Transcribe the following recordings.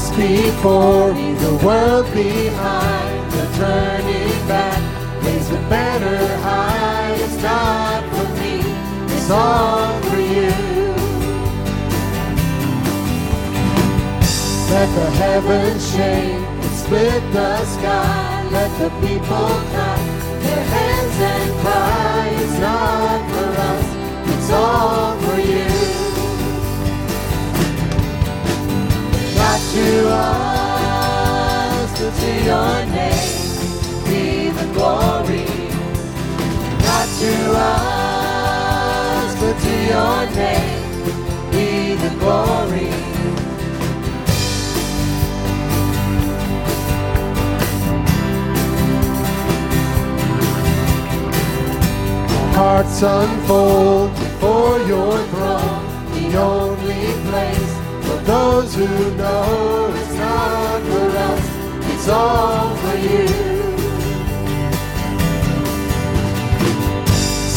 was before, the world behind, the turning back is a better high. It's not for me, it's all for you. Let the heavens shake and split the sky. Let the people clap their hands and cry. It's not for us, it's all for you. Not to us, but to your name be the glory. Not to us, but to your name be the glory. Hearts unfold before your throne, the only place for those who know. It's not for us, it's all for you.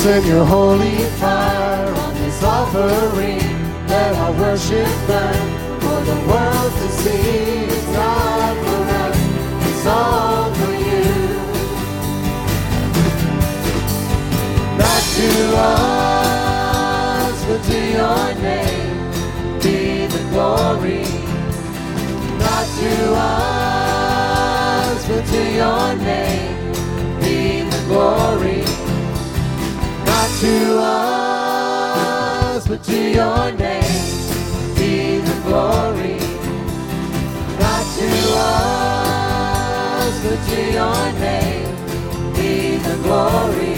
Send your holy fire on this offering, let our worship burn for the world to see. It's not for us, it's all for you. Not to us, but to your name be the glory. Not to us, but to your name be the glory. Not to us, but to your name be the glory. Not to us, but to your name be the glory.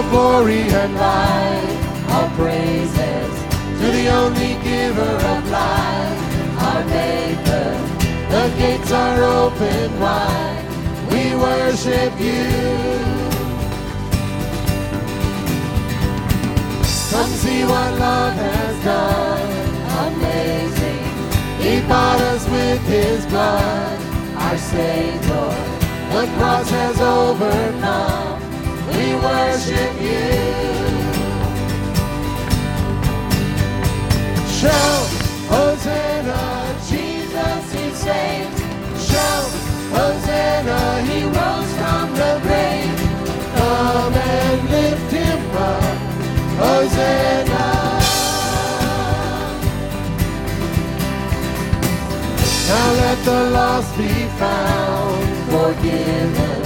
Of glory and light, our praises to the only giver of life, our maker. The gates are open wide, we worship you. Come see what love has done, amazing. He bought us with his blood, our Savior. The cross has overcome, we worship you. Shout, Hosanna, Jesus he saved. Shout, Hosanna, he rose from the grave. Come and lift him up, Hosanna. Now let the lost be found, forgiven.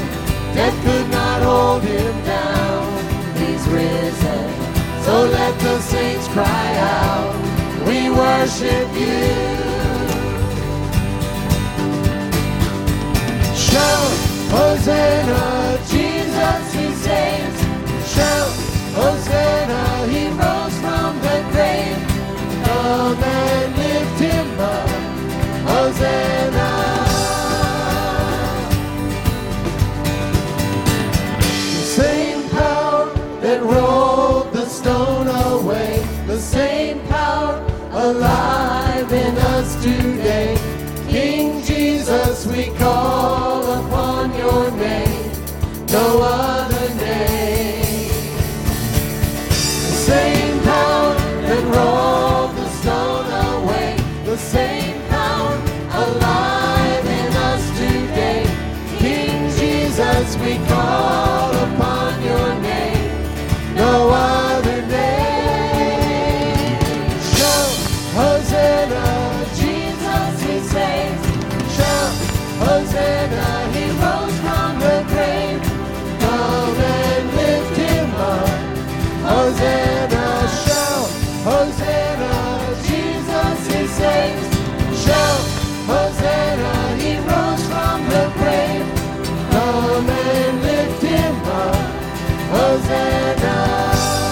Death could not hold him down, he's risen. So let the saints cry out, we worship you. Shout, Hosanna, Jesus he saves. Shout, Hosanna, he rose from the grave. Come and lift him up, Hosanna. Same power that rolled the stone away, the same power alive in us today. King Jesus, we call upon your name, no other name. The same power that rolled the stone away, the same power alive in us today. King Jesus, we call. No other name. Shout, Hosanna, Jesus he saves. Shout, Hosanna, he rose from the grave. Come and lift him up, Hosanna. Shout, Hosanna, Jesus he saves. Shout, Hosanna, he rose from the grave. Come and lift him up, Hosanna.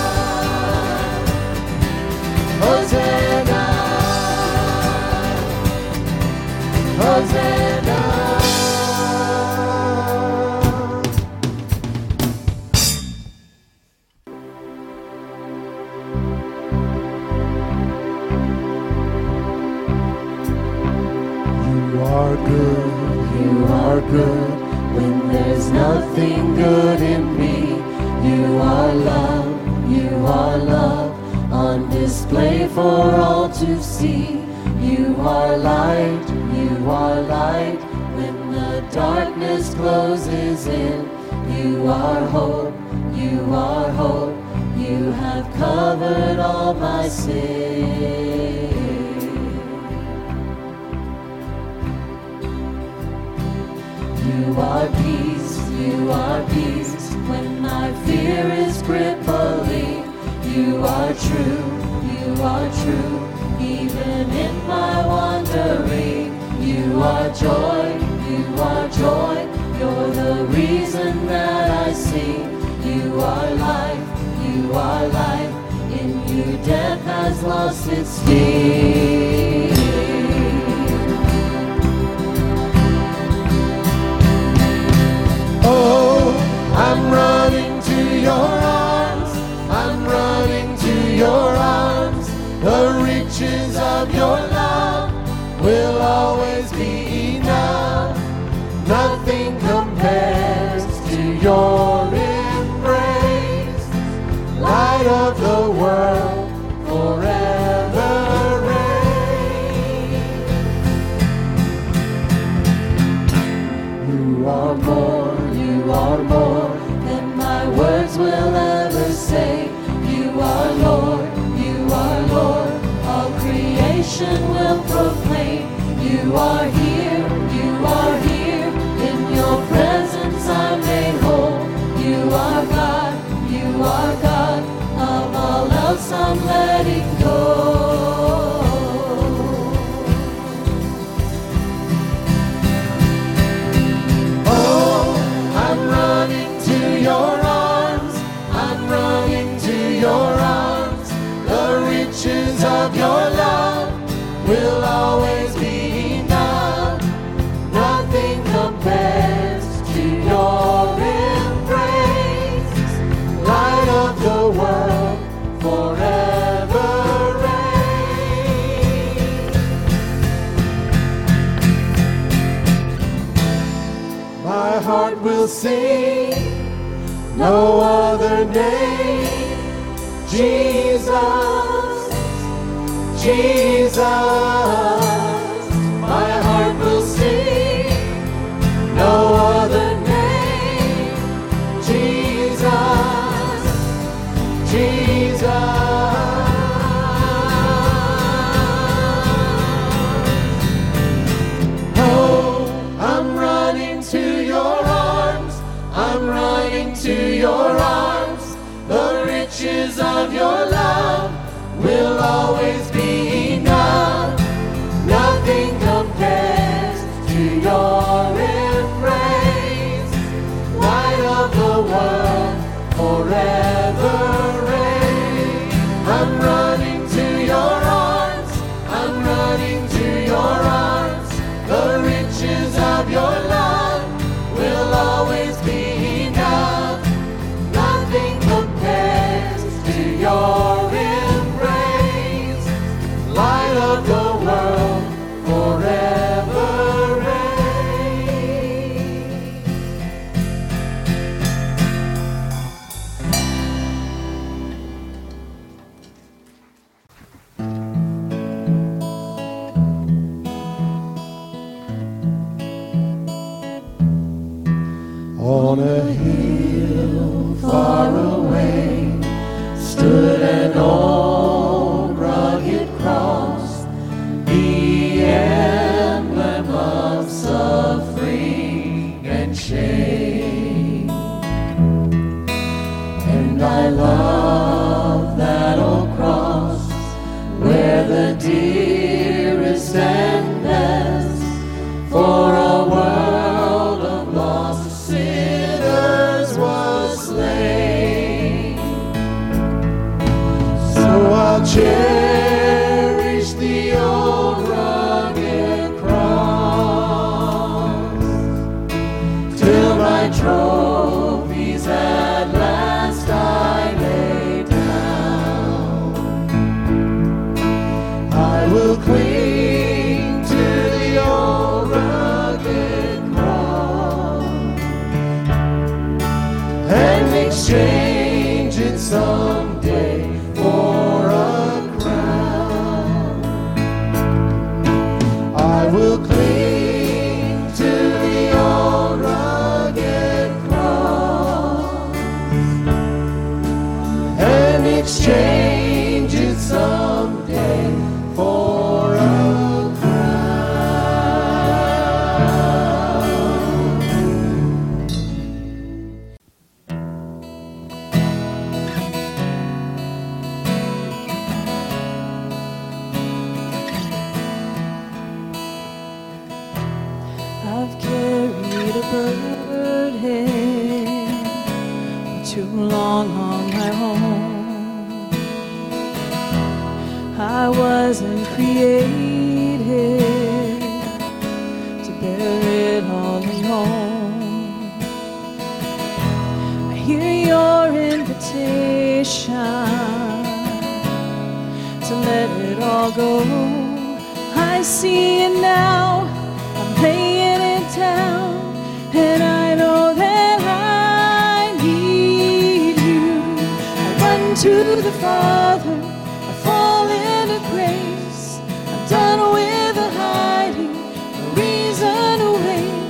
There's nothing good in me. You are love, you are love, on display for all to see. You are light, when the darkness closes in. You are hope, you are hope, you have covered all my sin. You are peace, you are peace, when my fear is crippling. You are true, even in my wandering. You are joy, you're the reason that I sing. You are life, in you death has lost its sting. Oh, I'm running to your arms, I'm running to your arms. The riches of your love will always be enough. Nothing compares to your embrace. Light of the world, forever reign. You are more, more than my words will ever say. You are Lord, all creation will proclaim. You are here, in your presence I'm made whole. You are God, of all else I'm letting go. Of your love will always be enough. Nothing compares to your embrace. Light of the world, forever reign. My heart will sing, no other name, Jesus. Jesus, my heart will sing, no other name, Jesus, Jesus. Oh, I'm running to your arms, I'm running to your arms, the riches of your love will always be enough. Nothing compares to your embrace. Light of the world, forever reign. I'm running to your arms, I'm running to your arms. The riches of your love will always be enough. Nothing compares to your of the world, forever reign. On a hill far away stood an old rugged cross, and I love that old cross where the dearest and best for a world of lost sinners was slain. So I'll cherish the old trophies at last I lay down. I will cling to the old rugged cross exchange it someday for a crown. I will cling to the old rugged cross and exchange it someday for a crown. I've carried a burden too long on my own. I wasn't created to bear it all alone. I hear your invitation to let it all go. I see it now, I'm laying it down, and I know that I need you. I run to the Father, done with the hiding, no reason to wait.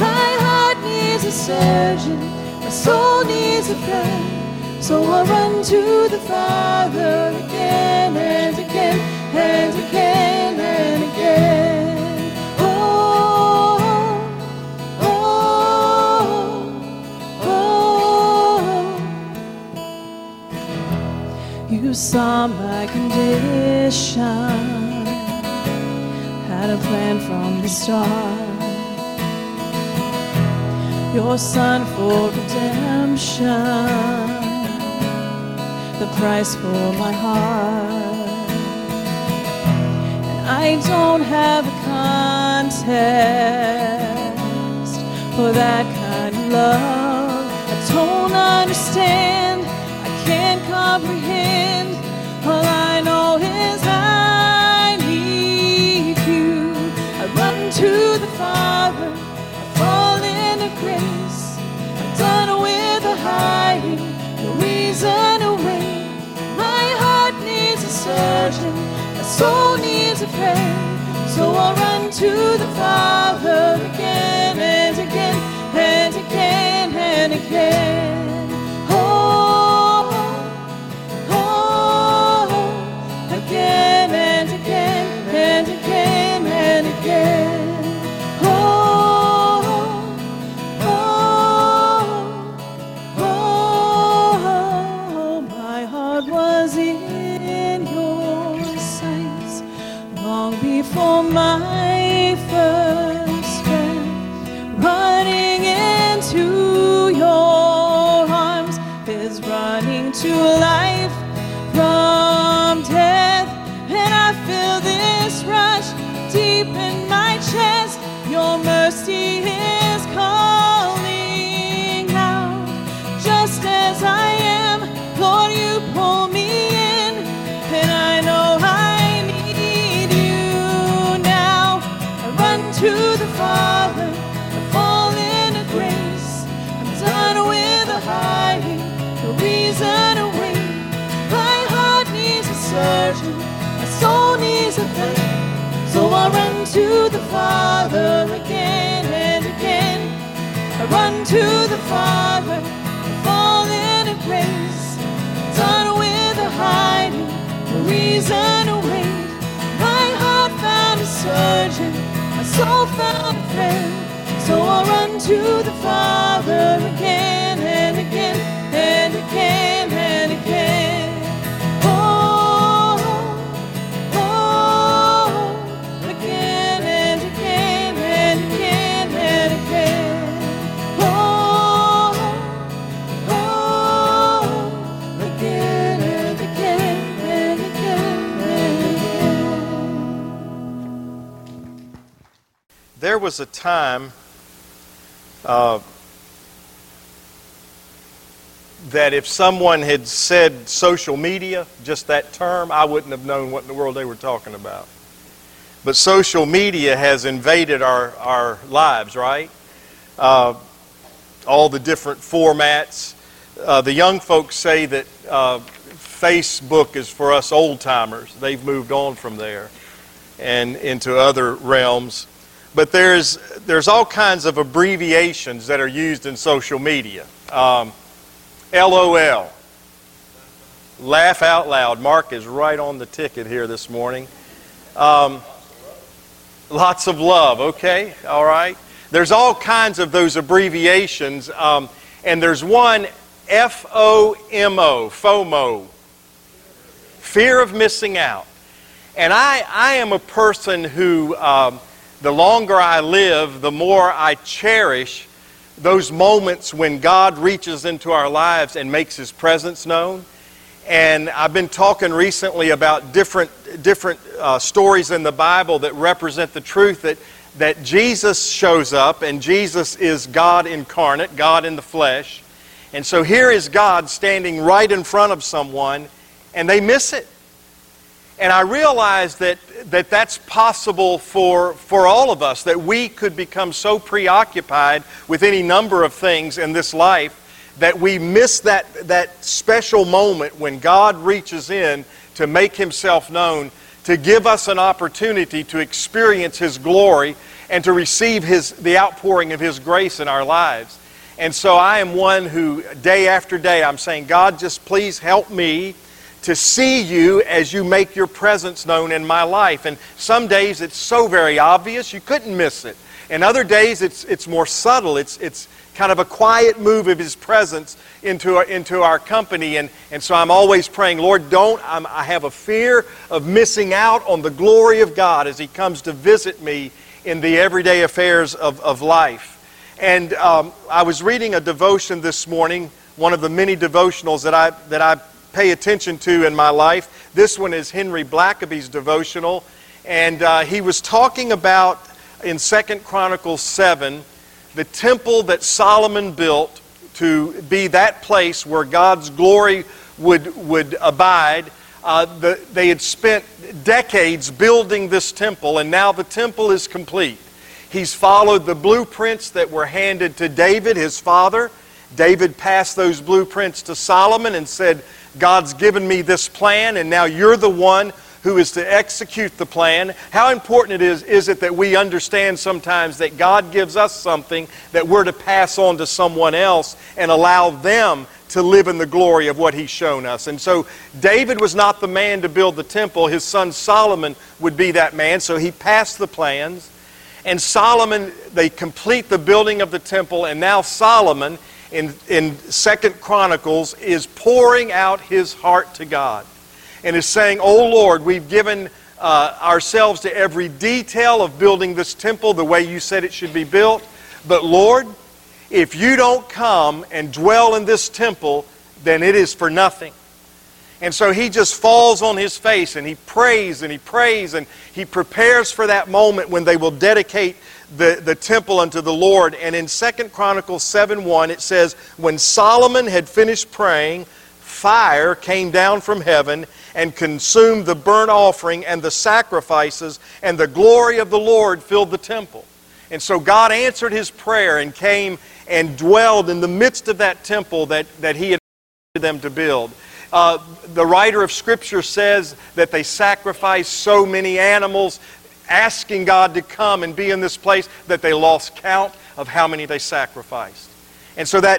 My heart needs a surgeon, my soul needs a friend, so I run to the Father again and again and again and again. Oh, oh, oh. You saw my condition, had a plan from the start. Your Son for redemption, the price for my heart. And I don't have a contest for that kind of love. I don't understand, I can't comprehend. All I know is to the Father, I fall into grace. I'm done with the hiding, no reason to wait. My heart needs a surgeon, my soul needs a friend, so I'll run to the Father again and again and again and again. Oh, oh, again and again and again and again. For my first friend, running into your arms is running to life from death. And I feel this rush deep in my chest. Your mercy is calling out. Just as I am, Lord, you pull me in, and I know to the Father, I fall into grace. I'm done with the hiding, no reason to wait. My heart needs a surgeon, my soul needs a friend, so I run to the Father again and again. I run to the Father, I fall into grace. I'm done with the hiding, no reason to wait. My heart found a surgeon, soul found a friend, so I'll run to the Father again and again and again and again. Oh, oh, again and again and again and again. Oh, oh, again and again and again and again. There was a time that if someone had said social media, just that term, I wouldn't have known what in the world they were talking about. But social media has invaded our lives, right? All the different formats. The young folks say that Facebook is for us old-timers. They've moved on from there and into other realms. But there's all kinds of abbreviations that are used in social media. LOL. Laugh out loud. Mark is right on the ticket here this morning. Lots of love. Okay, all right. There's all kinds of those abbreviations. And there's one, FOMO, FOMO. Fear of missing out. And I am a person who, the longer I live, the more I cherish those moments when God reaches into our lives and makes His presence known. And I've been talking recently about different stories in the Bible that represent the truth that Jesus shows up, and Jesus is God incarnate, God in the flesh. And so here is God standing right in front of someone, and they miss it. And I realize that's possible for all of us, that we could become so preoccupied with any number of things in this life that we miss that special moment when God reaches in to make Himself known, to give us an opportunity to experience His glory and to receive the outpouring of His grace in our lives. And so I am one who, day after day, I'm saying, God, just please help me to see You as You make Your presence known in my life. And some days it's so very obvious, you couldn't miss it. And other days it's more subtle. It's kind of a quiet move of His presence into our company. And so I'm always praying, Lord, I have a fear of missing out on the glory of God as He comes to visit me in the everyday affairs of life. And I was reading a devotion this morning, one of the many devotionals that I pay attention to in my life. This one is Henry Blackaby's devotional, and he was talking about, in 2 Chronicles 7, the temple that Solomon built to be that place where God's glory would abide. They had spent decades building this temple, and now the temple is complete. He's followed the blueprints that were handed to David, his father. David passed those blueprints to Solomon and said, God's given me this plan, and now You're the one who is to execute the plan. How important it is it that we understand sometimes that God gives us something that we're to pass on to someone else and allow them to live in the glory of what He's shown us. And so David was not the man to build the temple. His son Solomon would be that man, so he passed the plans. And Solomon, they complete the building of the temple, and now Solomon, in 2 Chronicles, is pouring out his heart to God and is saying, Oh Lord, we've given ourselves to every detail of building this temple the way You said it should be built. But Lord, if You don't come and dwell in this temple, then it is for nothing. And so he just falls on his face and he prays and he prays, and he prepares for that moment when they will dedicate the temple unto the Lord. And in 2 Chronicles 7:1 it says, When Solomon had finished praying, fire came down from heaven and consumed the burnt offering and the sacrifices, and the glory of the Lord filled the temple. And so God answered his prayer and came and dwelled in the midst of that temple that He had ordered them to build. The writer of Scripture says that they sacrificed so many animals, asking God to come and be in this place, that they lost count of how many they sacrificed. And so that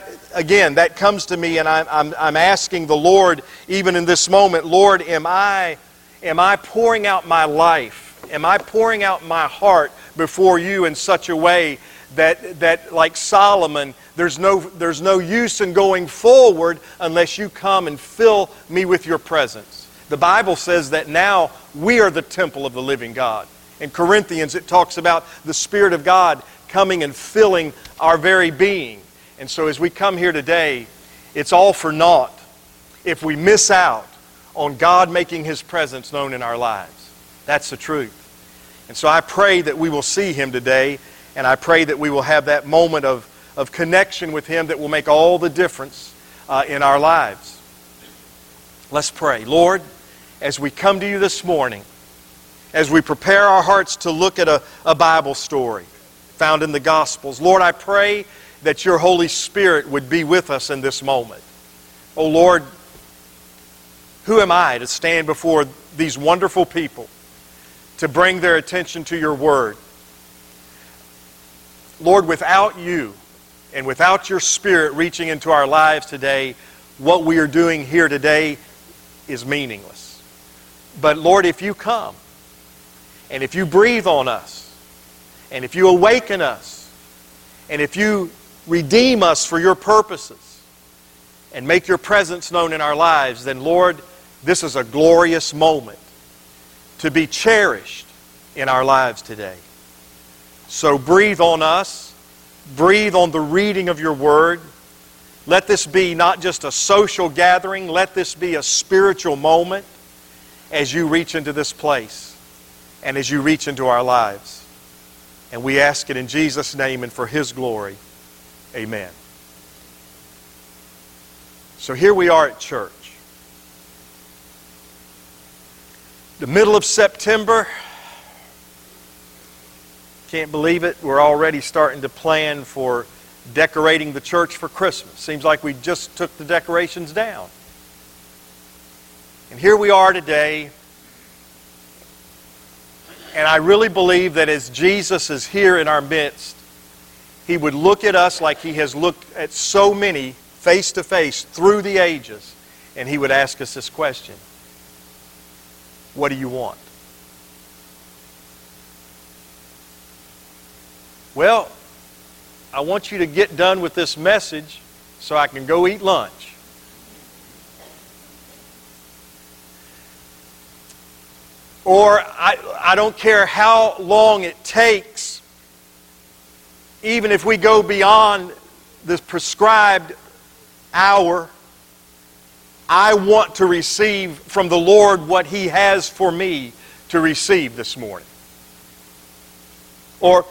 comes to me, and I'm asking the Lord, even in this moment, Lord, am I pouring out my life? Am I pouring out my heart before You in such a way that like Solomon, there's no use in going forward unless You come and fill me with Your presence. The Bible says that now we are the temple of the living God. In Corinthians, it talks about the Spirit of God coming and filling our very being. And so as we come here today, it's all for naught if we miss out on God making His presence known in our lives. That's the truth. And so I pray that we will see Him today, and I pray that we will have that moment of connection with Him that will make all the difference in our lives. Let's pray. Lord, as we come to You this morning, as we prepare our hearts to look at a Bible story found in the Gospels, Lord, I pray that Your Holy Spirit would be with us in this moment. O Lord, who am I to stand before these wonderful people to bring their attention to your word? Lord, without you and without your Spirit reaching into our lives today, what we are doing here today is meaningless. But Lord, if you come, and if you breathe on us, and if you awaken us, and if you redeem us for your purposes, and make your presence known in our lives, then Lord, this is a glorious moment to be cherished in our lives today. So breathe on us, breathe on the reading of your word. Let this be not just a social gathering, let this be a spiritual moment as you reach into this place and as you reach into our lives. And we ask it in Jesus' name and for his glory. Amen. So here we are at church. The middle of September. Can't believe it. We're already starting to plan for decorating the church for Christmas. Seems like we just took the decorations down. And here we are today. And I really believe that as Jesus is here in our midst, he would look at us like he has looked at so many face to face through the ages, and he would ask us this question: what do you want? Well, I want you to get done with this message so I can go eat lunch. Or I don't care how long it takes, even if we go beyond the prescribed hour, I want to receive from the Lord what he has for me to receive this morning. Or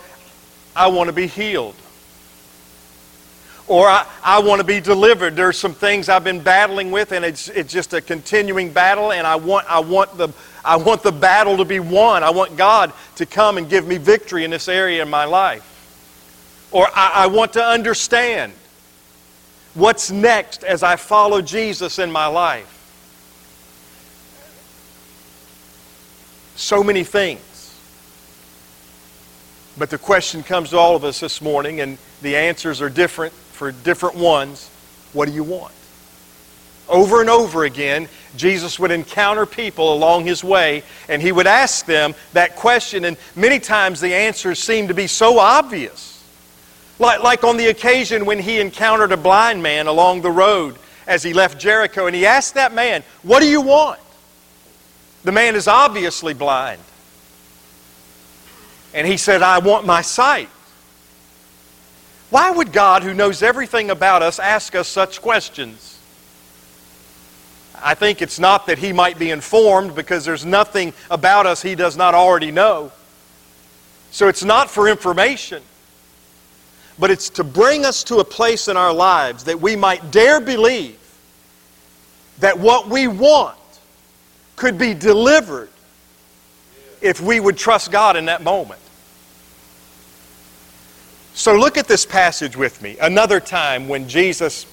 I want to be healed. Or I want to be delivered. There's some things I've been battling with, and it's just a continuing battle, and I want the battle to be won. I want God to come and give me victory in this area in my life. Or I want to understand what's next as I follow Jesus in my life. So many things. But the question comes to all of us this morning, and the answers are different for different ones. What do you want? Over and over again, Jesus would encounter people along his way, and he would ask them that question, and many times the answers seem to be so obvious. Like on the occasion when he encountered a blind man along the road as he left Jericho, and he asked that man, what do you want? The man is obviously blind. And he said, I want my sight. Why would God, who knows everything about us, ask us such questions? I think it's not that he might be informed, because there's nothing about us he does not already know. So it's not for information. But it's to bring us to a place in our lives that we might dare believe that what we want could be delivered if we would trust God in that moment. So look at this passage with me. Another time when Jesus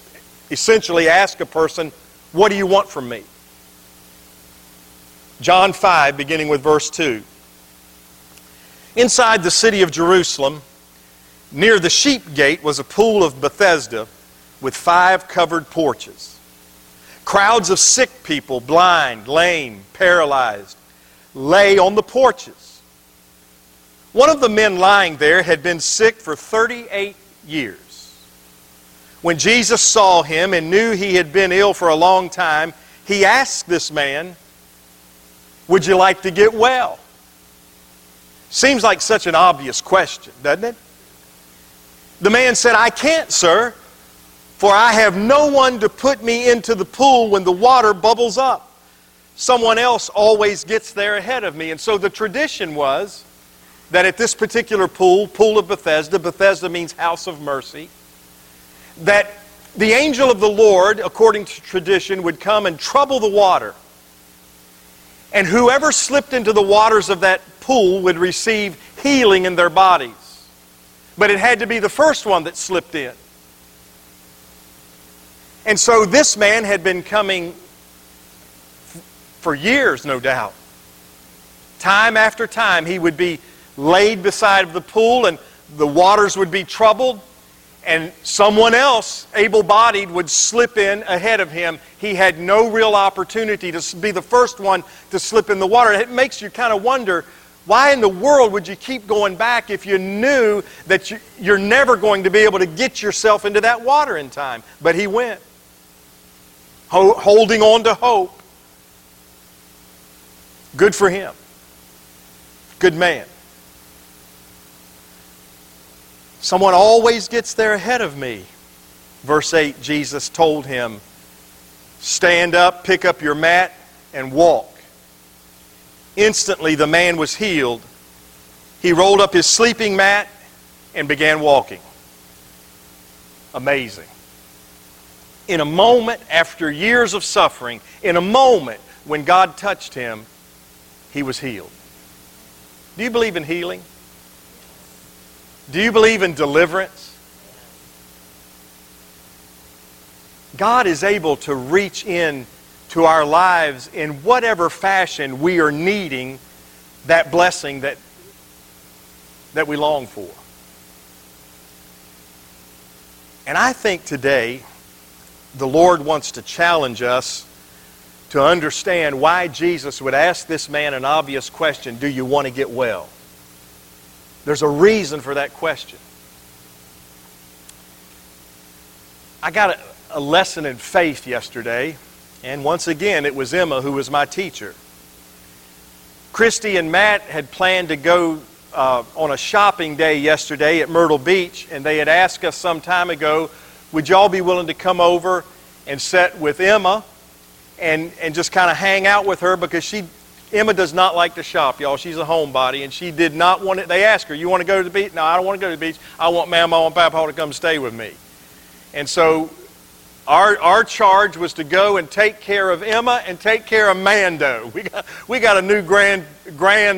essentially asked a person, what do you want from me? John 5, beginning with verse 2. Inside the city of Jerusalem, near the sheep gate was a pool of Bethesda with 5 covered porches. Crowds of sick people, blind, lame, paralyzed, lay on the porches. One of the men lying there had been sick for 38 years. When Jesus saw him and knew he had been ill for a long time, he asked this man, would you like to get well? Seems like such an obvious question, doesn't it? The man said, I can't, sir, for I have no one to put me into the pool when the water bubbles up. Someone else always gets there ahead of me. And so the tradition was that at this particular pool of Bethesda — Bethesda means house of mercy — that the angel of the Lord, according to tradition, would come and trouble the water. And whoever slipped into the waters of that pool would receive healing in their bodies. But it had to be the first one that slipped in. And so this man had been coming for years, no doubt. Time after time, he would be laid beside the pool and the waters would be troubled, and someone else, able-bodied, would slip in ahead of him. He had no real opportunity to be the first one to slip in the water. It makes you kind of wonder, why in the world would you keep going back if you knew that you're never going to be able to get yourself into that water in time? But he went, holding on to hope. Good for him. Good man. Someone always gets there ahead of me. Verse 8, Jesus told him, stand up, pick up your mat, and walk. Instantly the man was healed. He rolled up his sleeping mat and began walking. Amazing. In a moment, after years of suffering, in a moment when God touched him, he was healed. Do you believe in healing? Do you believe in deliverance? God is able to reach in to our lives in whatever fashion we are needing that blessing that we long for. And I think today the Lord wants to challenge us to understand why Jesus would ask this man an obvious question, do you want to get well? There's a reason for that question. I got a lesson in faith yesterday, and once again, it was Emma who was my teacher. Christy and Matt had planned to go on a shopping day yesterday at Myrtle Beach, and they had asked us some time ago, would y'all be willing to come over and sit with Emma and just kind of hang out with her, because Emma does not like to shop, y'all. She's a homebody, and she did not want it. They asked her, you want to go to the beach? No, I don't want to go to the beach. I want Mama and Papa to come stay with me. And so our charge was to go and take care of Emma and take care of Mando. We got a new grand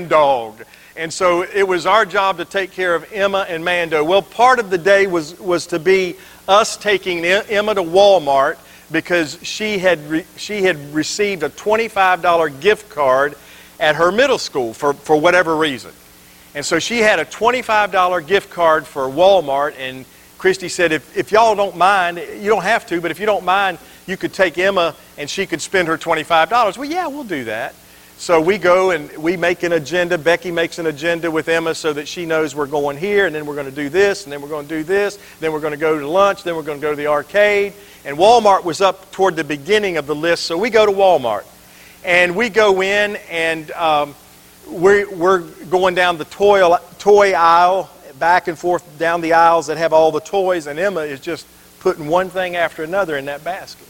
dog. And so it was our job to take care of Emma and Mando. Well, part of the day was to be us taking Emma to Walmart, because she had received a $25 gift card at her middle school for whatever reason. And so she had a $25 gift card for Walmart, and Christy said, if y'all don't mind, you don't have to, but if you don't mind, you could take Emma and she could spend her $25. Well, yeah, we'll do that. So we go and we make an agenda. Becky makes an agenda with Emma so that she knows we're going here, and then we're going to do this, and then we're going to do this, then we're going to go to lunch, then we're going to go to the arcade. And Walmart was up toward the beginning of the list, so we go to Walmart. And we go in, and we're going down the toy aisle, back and forth down the aisles that have all the toys, and Emma is just putting one thing after another in that basket.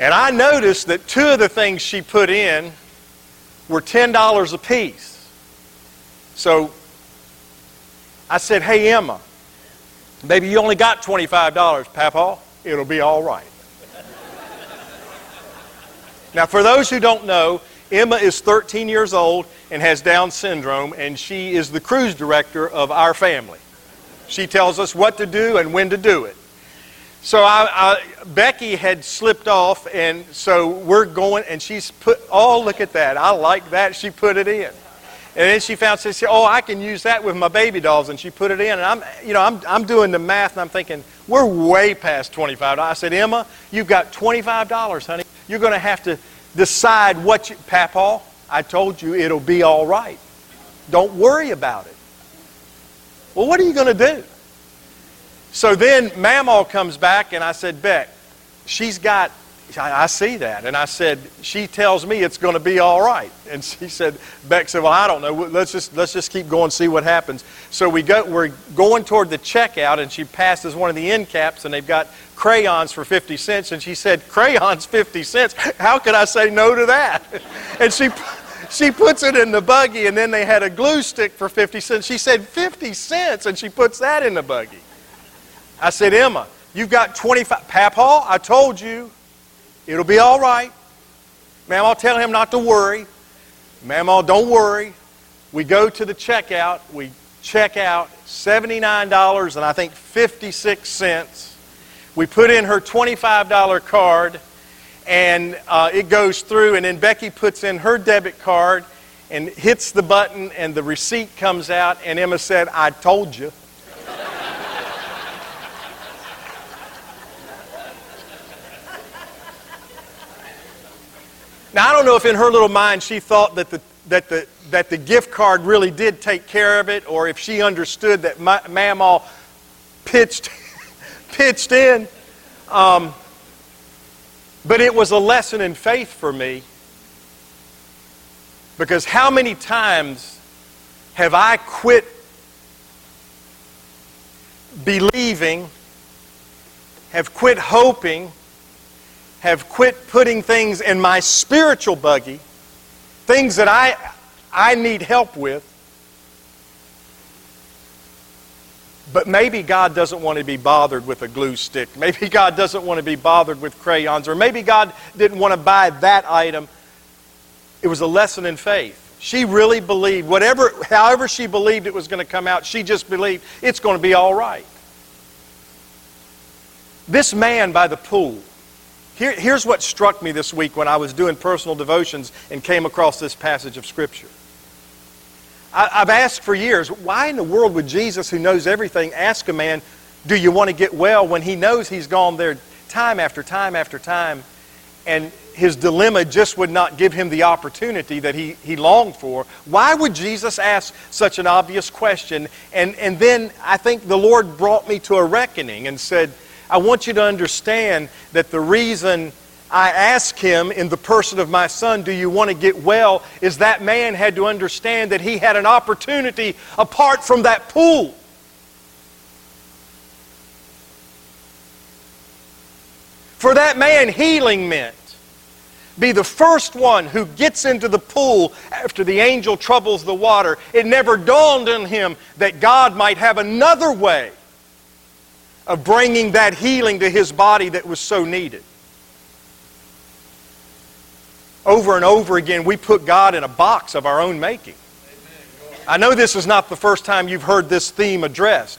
And I noticed that two of the things she put in were $10 a piece. So I said, hey, Emma, baby, you only got $25, Papa. It'll be all right. Now, for those who don't know, Emma is 13 years old and has Down syndrome, and she is the cruise director of our family. She tells us what to do and when to do it. So Becky had slipped off, and so we're going, and she's put, oh, look at that. I like that. She put it in. And then she said, oh, I can use that with my baby dolls, and she put it in. And I'm doing the math, and I'm thinking, we're way past $25. I said, Emma, you've got $25, honey. You're going to have to decide what you, Papa, I told you it'll be all right. Don't worry about it. Well, what are you going to do? So then Mamaw comes back, and I said, Beck, I see that. And I said, she tells me it's going to be all right. And she said, Beck said, well, I don't know. Let's just keep going and see what happens. So we're going toward the checkout, and she passes one of the end caps, and they've got crayons for 50 cents. And she said, crayons 50 cents? How could I say no to that? And she puts it in the buggy, and then they had a glue stick for 50 cents. She said, 50 cents, and she puts that in the buggy. I said, Emma, you've got 25. Papa, I told you. It'll be all right. Mama, tell him not to worry. Mama, don't worry. We go to the checkout. We check out $79.56. We put in her $25 card, and it goes through, and then Becky puts in her debit card and hits the button, and the receipt comes out, and Emma said, "I told you." Now, I don't know if in her little mind she thought that the gift card really did take care of it, or if she understood that Mamaw pitched in. But it was a lesson in faith for me, because how many times have I quit believing, have quit hoping, have quit putting things in my spiritual buggy, things that I need help with, but maybe God doesn't want to be bothered with a glue stick. Maybe God doesn't want to be bothered with crayons, or maybe God didn't want to buy that item. It was a lesson in faith. She really believed, however she believed it was going to come out, she just believed it's going to be all right. This man by the pool, here's what struck me this week when I was doing personal devotions and came across this passage of Scripture. I've asked for years, why in the world would Jesus, who knows everything, ask a man, "Do you want to get well?" when he knows he's gone there time after time after time, and his dilemma just would not give him the opportunity that he longed for. Why would Jesus ask such an obvious question? And then I think the Lord brought me to a reckoning and said, I want you to understand that the reason I ask him in the person of my son, "Do you want to get well?" is that man had to understand that he had an opportunity apart from that pool. For that man, healing meant be the first one who gets into the pool after the angel troubles the water. It never dawned on him that God might have another way of bringing that healing to his body that was so needed. Over and over again, we put God in a box of our own making. I know this is not the first time you've heard this theme addressed,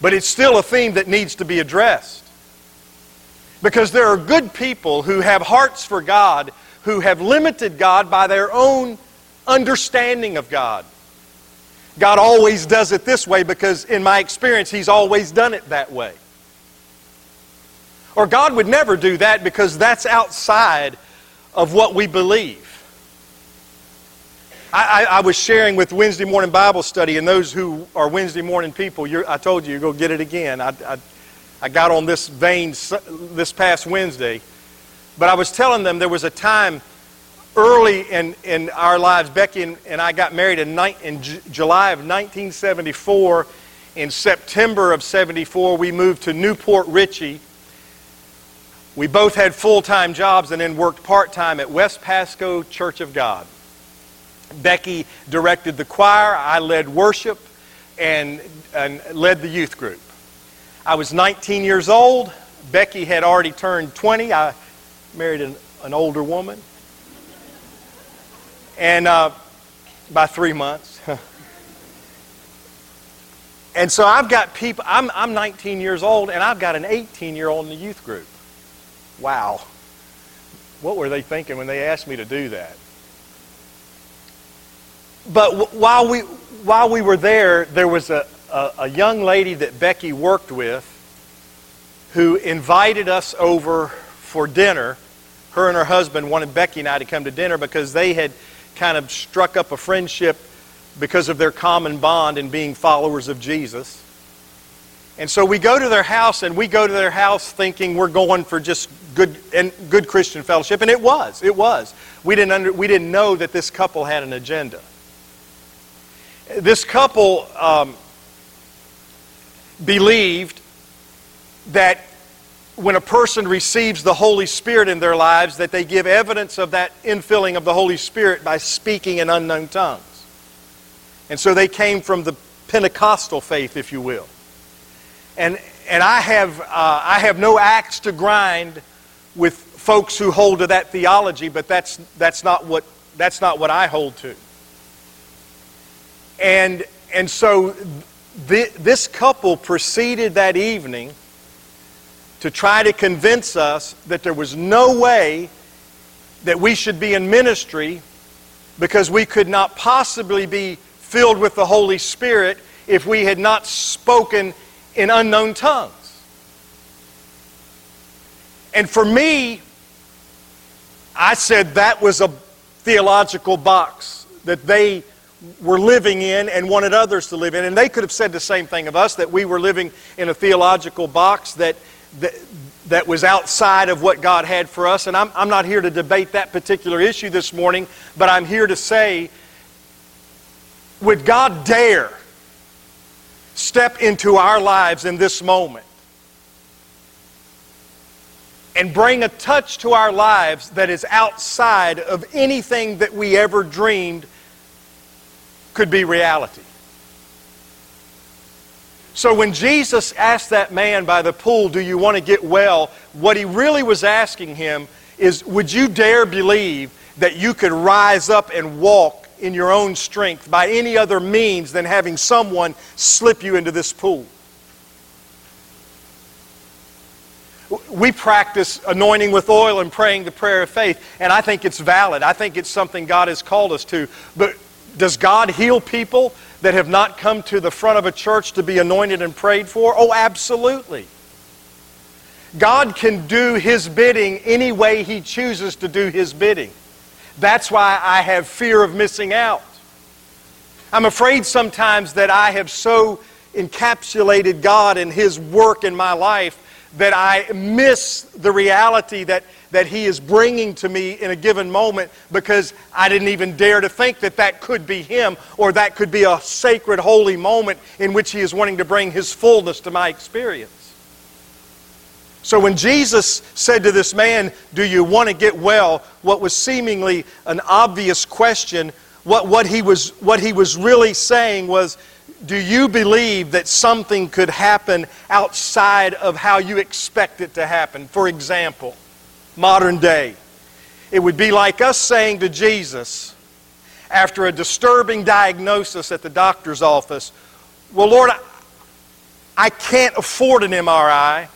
but it's still a theme that needs to be addressed. Because there are good people who have hearts for God, who have limited God by their own understanding of God. God always does it this way because, in my experience, He's always done it that way. Or God would never do that because that's outside of what we believe. I was sharing with Wednesday morning Bible study, and those who are Wednesday morning people, I told you, go get it again. I got on this vein this past Wednesday. But I was telling them there was a time early in our lives. Becky and I got married in July of 1974. In September of 74, we moved to Newport Richey. We both had full-time jobs and then worked part-time at West Pasco Church of God. Becky directed the choir, I led worship, and led the youth group. I was 19 years old. Becky had already turned 20. I married an older woman. And by 3 months. And so I've got people, I'm 19 years old, and I've got an 18-year-old in the youth group. Wow. What were they thinking when they asked me to do that? But while we were there, there was a young lady that Becky worked with who invited us over for dinner. Her and her husband wanted Becky and I to come to dinner because they had kind of struck up a friendship because of their common bond in being followers of Jesus. And so we go to their house, and we go to their house thinking we're going for just good Christian fellowship, and it was. We didn't know that this couple had an agenda. This couple believed that when a person receives the Holy Spirit in their lives, that they give evidence of that infilling of the Holy Spirit by speaking in unknown tongues. And so they came from the Pentecostal faith, if you will. And I have no axe to grind with folks who hold to that theology, but that's not what I hold to. And so this couple proceeded that evening to try to convince us that there was no way that we should be in ministry because we could not possibly be filled with the Holy Spirit if we had not spoken in unknown tongues. And for me, I said that was a theological box that they were living in and wanted others to live in. And they could have said the same thing of us, that we were living in a theological box that was outside of what God had for us. And I'm not here to debate that particular issue this morning, but I'm here to say, would God dare step into our lives in this moment and bring a touch to our lives that is outside of anything that we ever dreamed could be reality? So when Jesus asked that man by the pool, do you want to get well? What he really was asking him is, would you dare believe that you could rise up and walk in your own strength by any other means than having someone slip you into this pool? We practice anointing with oil and praying the prayer of faith, and I think it's valid. I think it's something God has called us to. But does God heal people that have not come to the front of a church to be anointed and prayed for? Oh, absolutely. God can do His bidding any way He chooses to do His bidding. That's why I have fear of missing out. I'm afraid sometimes that I have so encapsulated God and His work in my life that I miss the reality that He is bringing to me in a given moment because I didn't even dare to think that could be Him, or that could be a sacred, holy moment in which He is wanting to bring His fullness to my experience. So when Jesus said to this man, do you want to get well? What was seemingly an obvious question, what he was really saying was, do you believe that something could happen outside of how you expect it to happen? For example, modern day. It would be like us saying to Jesus, after a disturbing diagnosis at the doctor's office, well, Lord, I can't afford an MRI,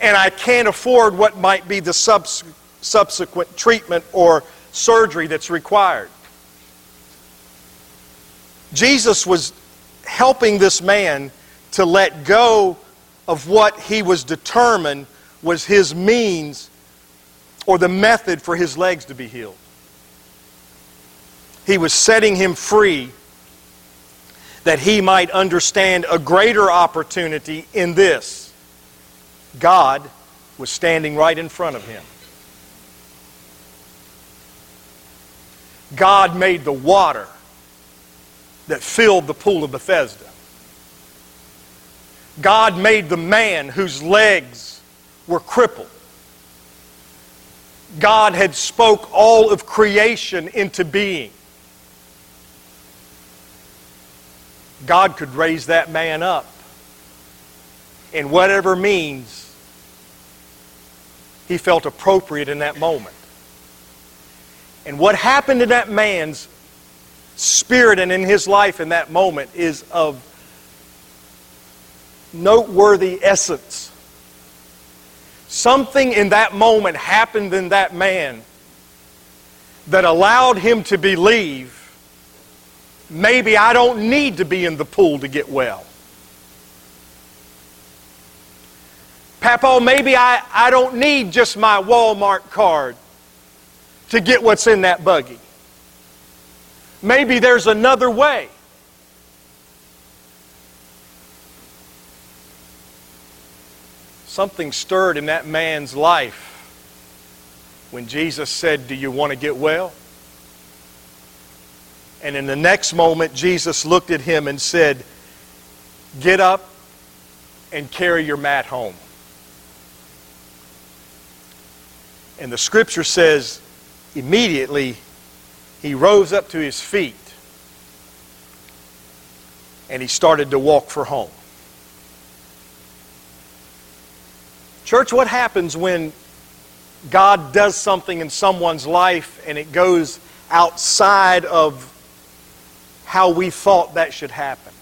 and I can't afford what might be the subsequent treatment or surgery that's required. Jesus was helping this man to let go of what he was determined was his means or the method for his legs to be healed. He was setting him free that he might understand a greater opportunity in this. God was standing right in front of him. God made the water that filled the pool of Bethesda. God made the man whose legs were crippled. God had spoke all of creation into being. God could raise that man up in whatever means he felt appropriate in that moment. And what happened to that man's spirit and in his life in that moment is of noteworthy essence. Something in that moment happened in that man that allowed him to believe, maybe I don't need to be in the pool to get well. Papaw, maybe I don't need just my Walmart card to get what's in that buggy. Maybe there's another way. Something stirred in that man's life when Jesus said, do you want to get well? And in the next moment, Jesus looked at him and said, get up and carry your mat home. And the scripture says, immediately, he rose up to his feet and he started to walk for home. Church, what happens when God does something in someone's life and it goes outside of how we thought that should happen?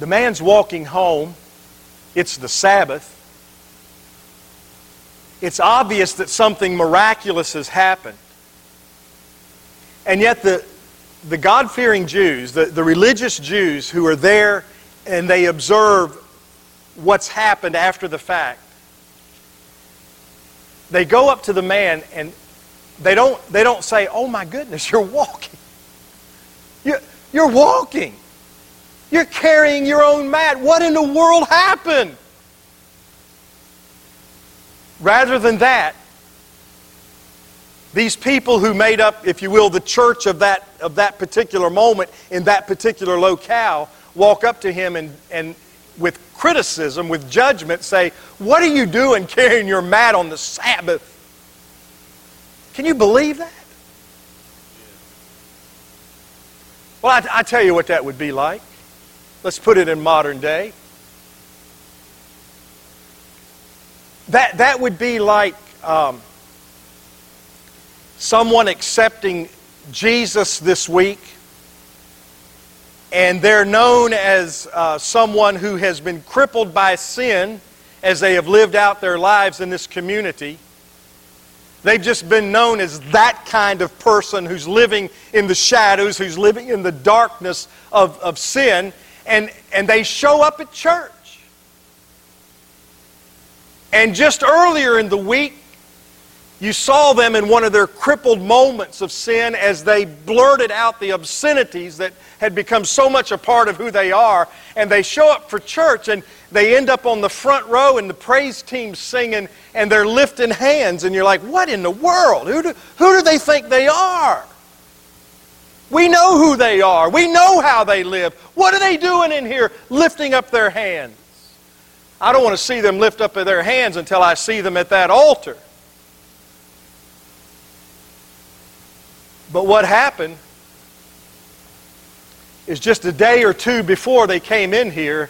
The man's walking home. It's the Sabbath. It's obvious that something miraculous has happened. And yet the God-fearing Jews, the religious Jews who are there and they observe what's happened after the fact, they go up to the man and they don't say, "Oh my goodness, you're walking. You're walking. You're carrying your own mat. What in the world happened?" Rather than that, these people who made up, if you will, the church of that particular moment in that particular locale walk up to him and with criticism, with judgment, say, "What are you doing carrying your mat on the Sabbath?" Can you believe that? Well, I tell you what that would be like. Let's put it in modern day. That would be like someone accepting Jesus this week, and they're known as someone who has been crippled by sin as they have lived out their lives in this community. They've just been known as that kind of person who's living in the shadows, who's living in the darkness of sin, and they show up at church. And just earlier in the week, you saw them in one of their crippled moments of sin as they blurted out the obscenities that had become so much a part of who they are. And they show up for church and they end up on the front row and the praise team's singing and they're lifting hands. And you're like, what in the world? Who do they think they are? We know who they are. We know how they live. What are they doing in here lifting up their hands? I don't want to see them lift up their hands until I see them at that altar. But what happened is just a day or two before they came in here,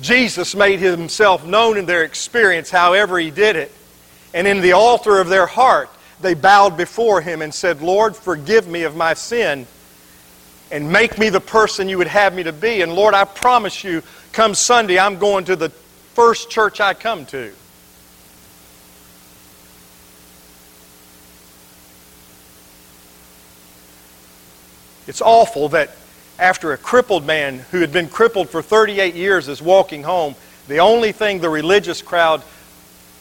Jesus made himself known in their experience, however he did it. And in the altar of their heart, they bowed before him and said, "Lord, forgive me of my sin and make me the person you would have me to be. And Lord, I promise you, come Sunday, I'm going to the first church I come to." It's awful that after a crippled man who had been crippled for 38 years is walking home, the only thing the religious crowd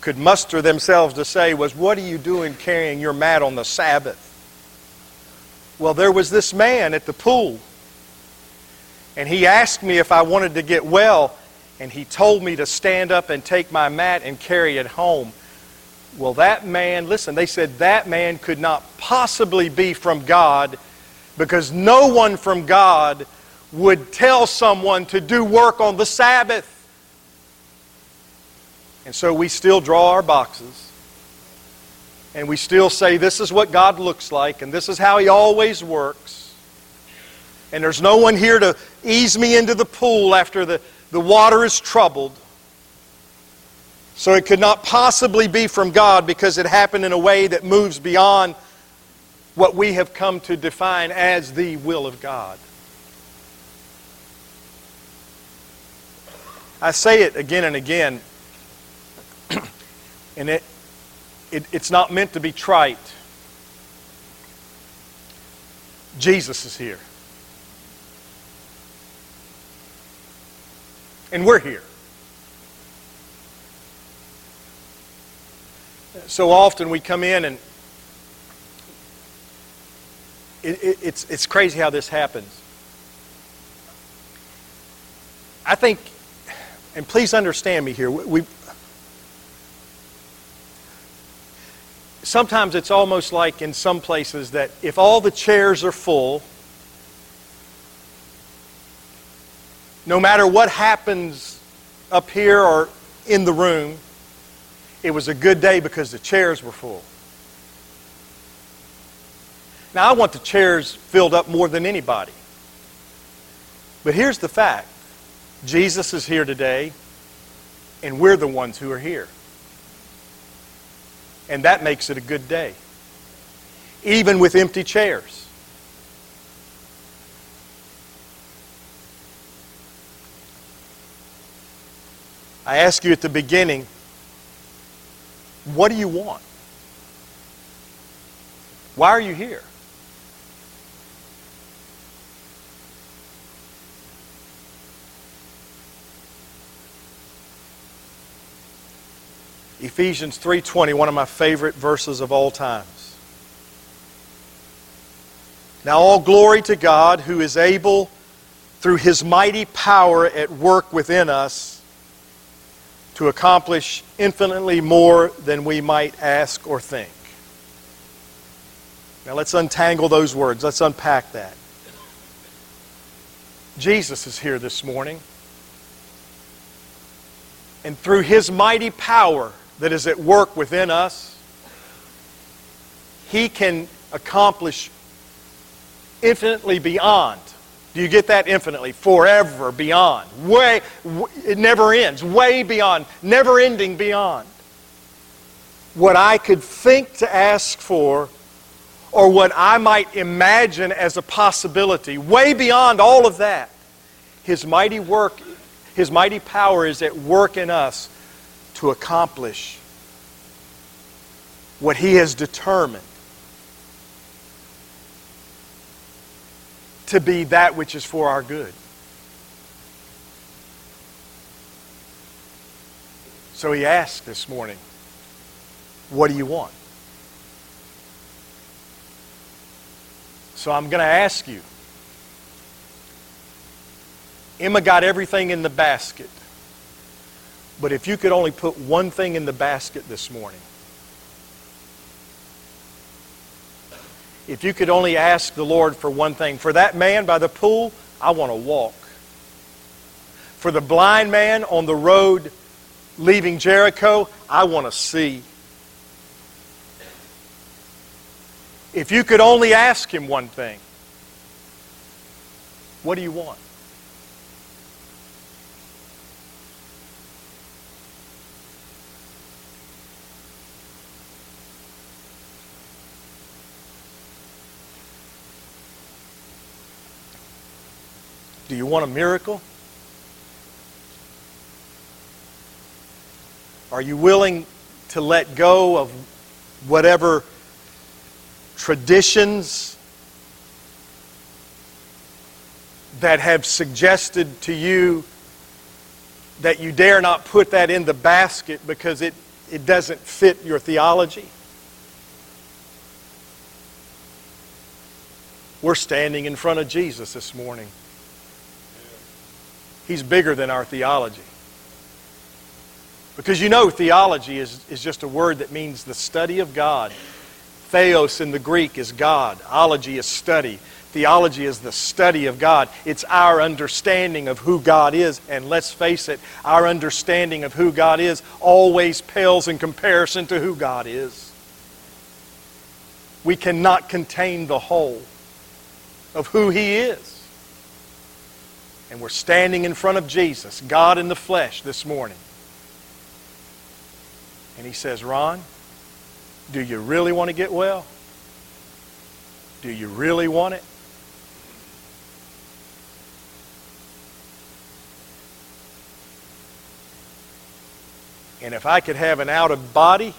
could muster themselves to say was, "What are you doing carrying your mat on the Sabbath?" Well, there was this man at the pool, and he asked me if I wanted to get well, and he told me to stand up and take my mat and carry it home. Well, that man, listen, they said that man could not possibly be from God, because no one from God would tell someone to do work on the Sabbath. And so we still draw our boxes. And we still say, this is what God looks like, and this is how He always works. And there's no one here to ease me into the pool after the water is troubled. So it could not possibly be from God because it happened in a way that moves beyond what we have come to define as the will of God. I say it again and again, and it's not meant to be trite. Jesus is here. And we're here. So often we come in and it's crazy how this happens. I think, and please understand me here, we sometimes it's almost like in some places that if all the chairs are full, no matter what happens up here or in the room, it was a good day because the chairs were full. Now, I want the chairs filled up more than anybody. But here's the fact. Jesus is here today, and we're the ones who are here. And that makes it a good day, even with empty chairs. I asked you at the beginning, what do you want? Why are you here? Ephesians 3:20, one of my favorite verses of all times. Now all glory to God, who is able, through His mighty power at work within us, to accomplish infinitely more than we might ask or think. Now let's untangle those words. Let's unpack that. Jesus is here this morning. And through His mighty power that is at work within us, He can accomplish infinitely beyond. Do you get that? Infinitely, forever, beyond. Way, it never ends. Way beyond, never ending beyond. What I could think to ask for, or what I might imagine as a possibility, way beyond all of that, His mighty work, His mighty power is at work in us to accomplish what He has determined to be that which is for our good. So He asked this morning, what do you want? So I'm going to ask you, Emma got everything in the basket. But if you could only put one thing in the basket this morning, if you could only ask the Lord for one thing, for that man by the pool, I want to walk. For the blind man on the road leaving Jericho, I want to see. If you could only ask Him one thing, what do you want? Do you want a miracle? Are you willing to let go of whatever traditions that have suggested to you that you dare not put that in the basket because it doesn't fit your theology? We're standing in front of Jesus this morning. He's bigger than our theology. Because you know theology is just a word that means the study of God. Theos in the Greek is God. Ology is study. Theology is the study of God. It's our understanding of who God is. And let's face it, our understanding of who God is always pales in comparison to who God is. We cannot contain the whole of who He is. And we're standing in front of Jesus, God in the flesh, this morning. And He says, Ron, do you really want to get well? Do you really want it? And if I could have an out of body,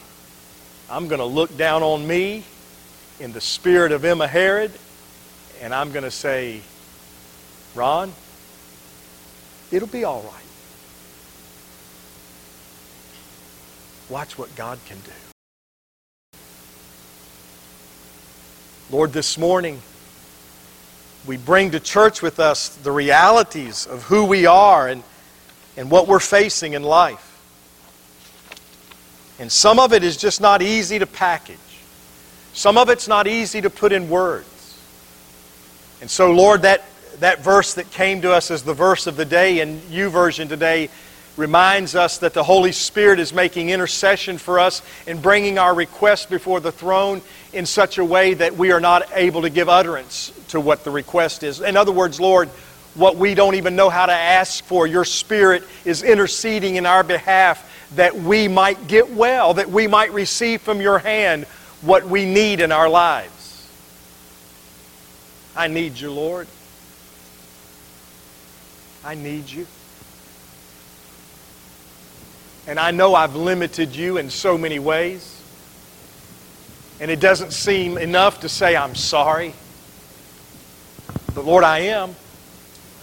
I'm going to look down on me in the spirit of Emma Herod, and I'm going to say, Ron, it'll be all right. Watch what God can do. Lord, this morning, we bring to church with us the realities of who we are and what we're facing in life. And some of it is just not easy to package. Some of it's not easy to put in words. And so, Lord, that verse that came to us as the verse of the day in YouVersion today reminds us that the Holy Spirit is making intercession for us and bringing our request before the throne in such a way that we are not able to give utterance to what the request is. In other words, Lord, what we don't even know how to ask for, Your Spirit is interceding in our behalf that we might get well, that we might receive from Your hand what we need in our lives. I need You, Lord. I need You. And I know I've limited you in so many ways. And it doesn't seem enough to say I'm sorry. But Lord, I am.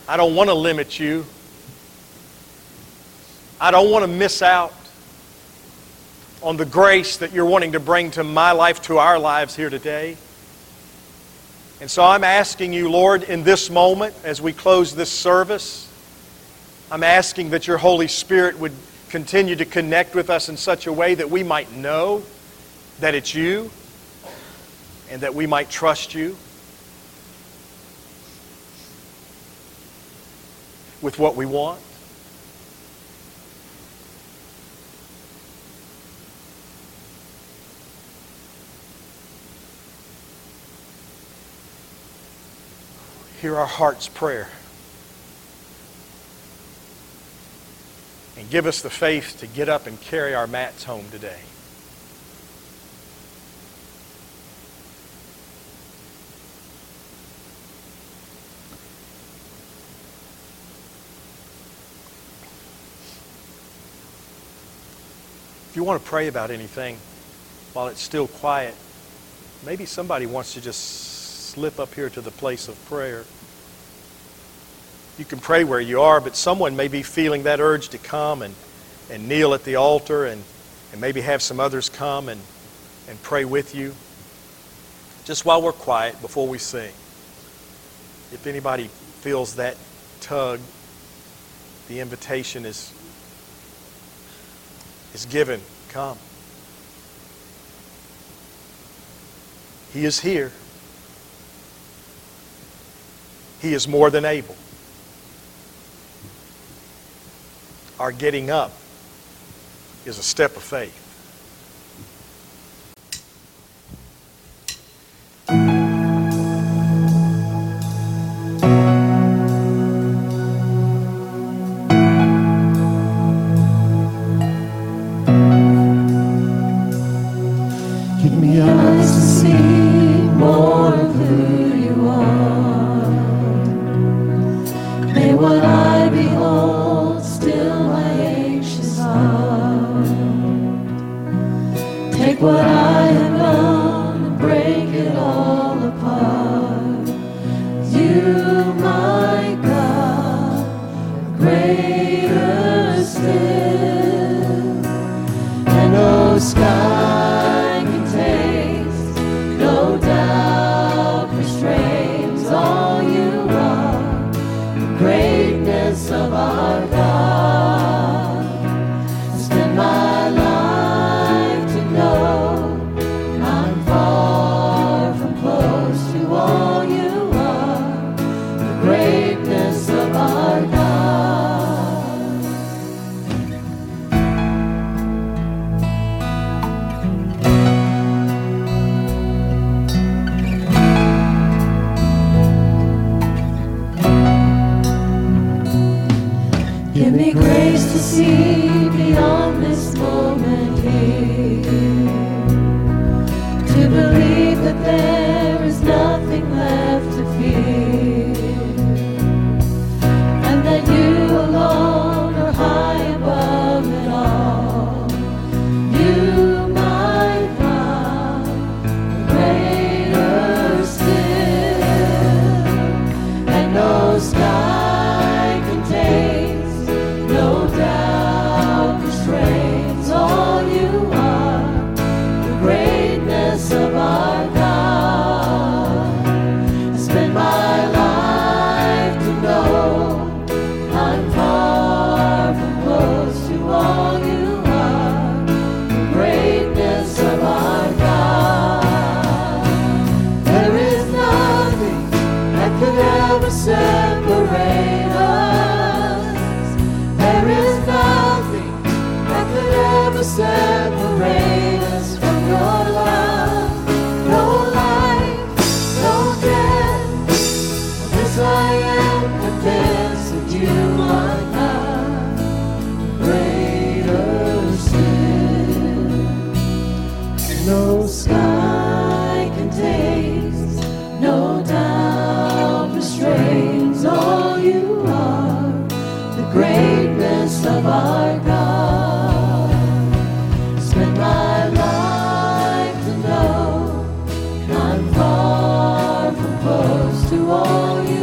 I don't want to limit you. I don't want to miss out on the grace that you're wanting to bring to my life, to our lives here today. And so I'm asking you, Lord, in this moment, as we close this service, I'm asking that your Holy Spirit would continue to connect with us in such a way that we might know that it's you and that we might trust you with what we want. Hear our heart's prayer and give us the faith to get up and carry our mats home today. If you want to pray about anything while it's still quiet, maybe somebody wants to just slip up here to the place of prayer. You can pray where you are, but someone may be feeling that urge to come and kneel at the altar and maybe have some others come and pray with you. Just while we're quiet, before we sing, if anybody feels that tug, the invitation is given. Come. He is here. He is more than able. Our getting up is a step of faith. From your love, no life, no death. was to all you.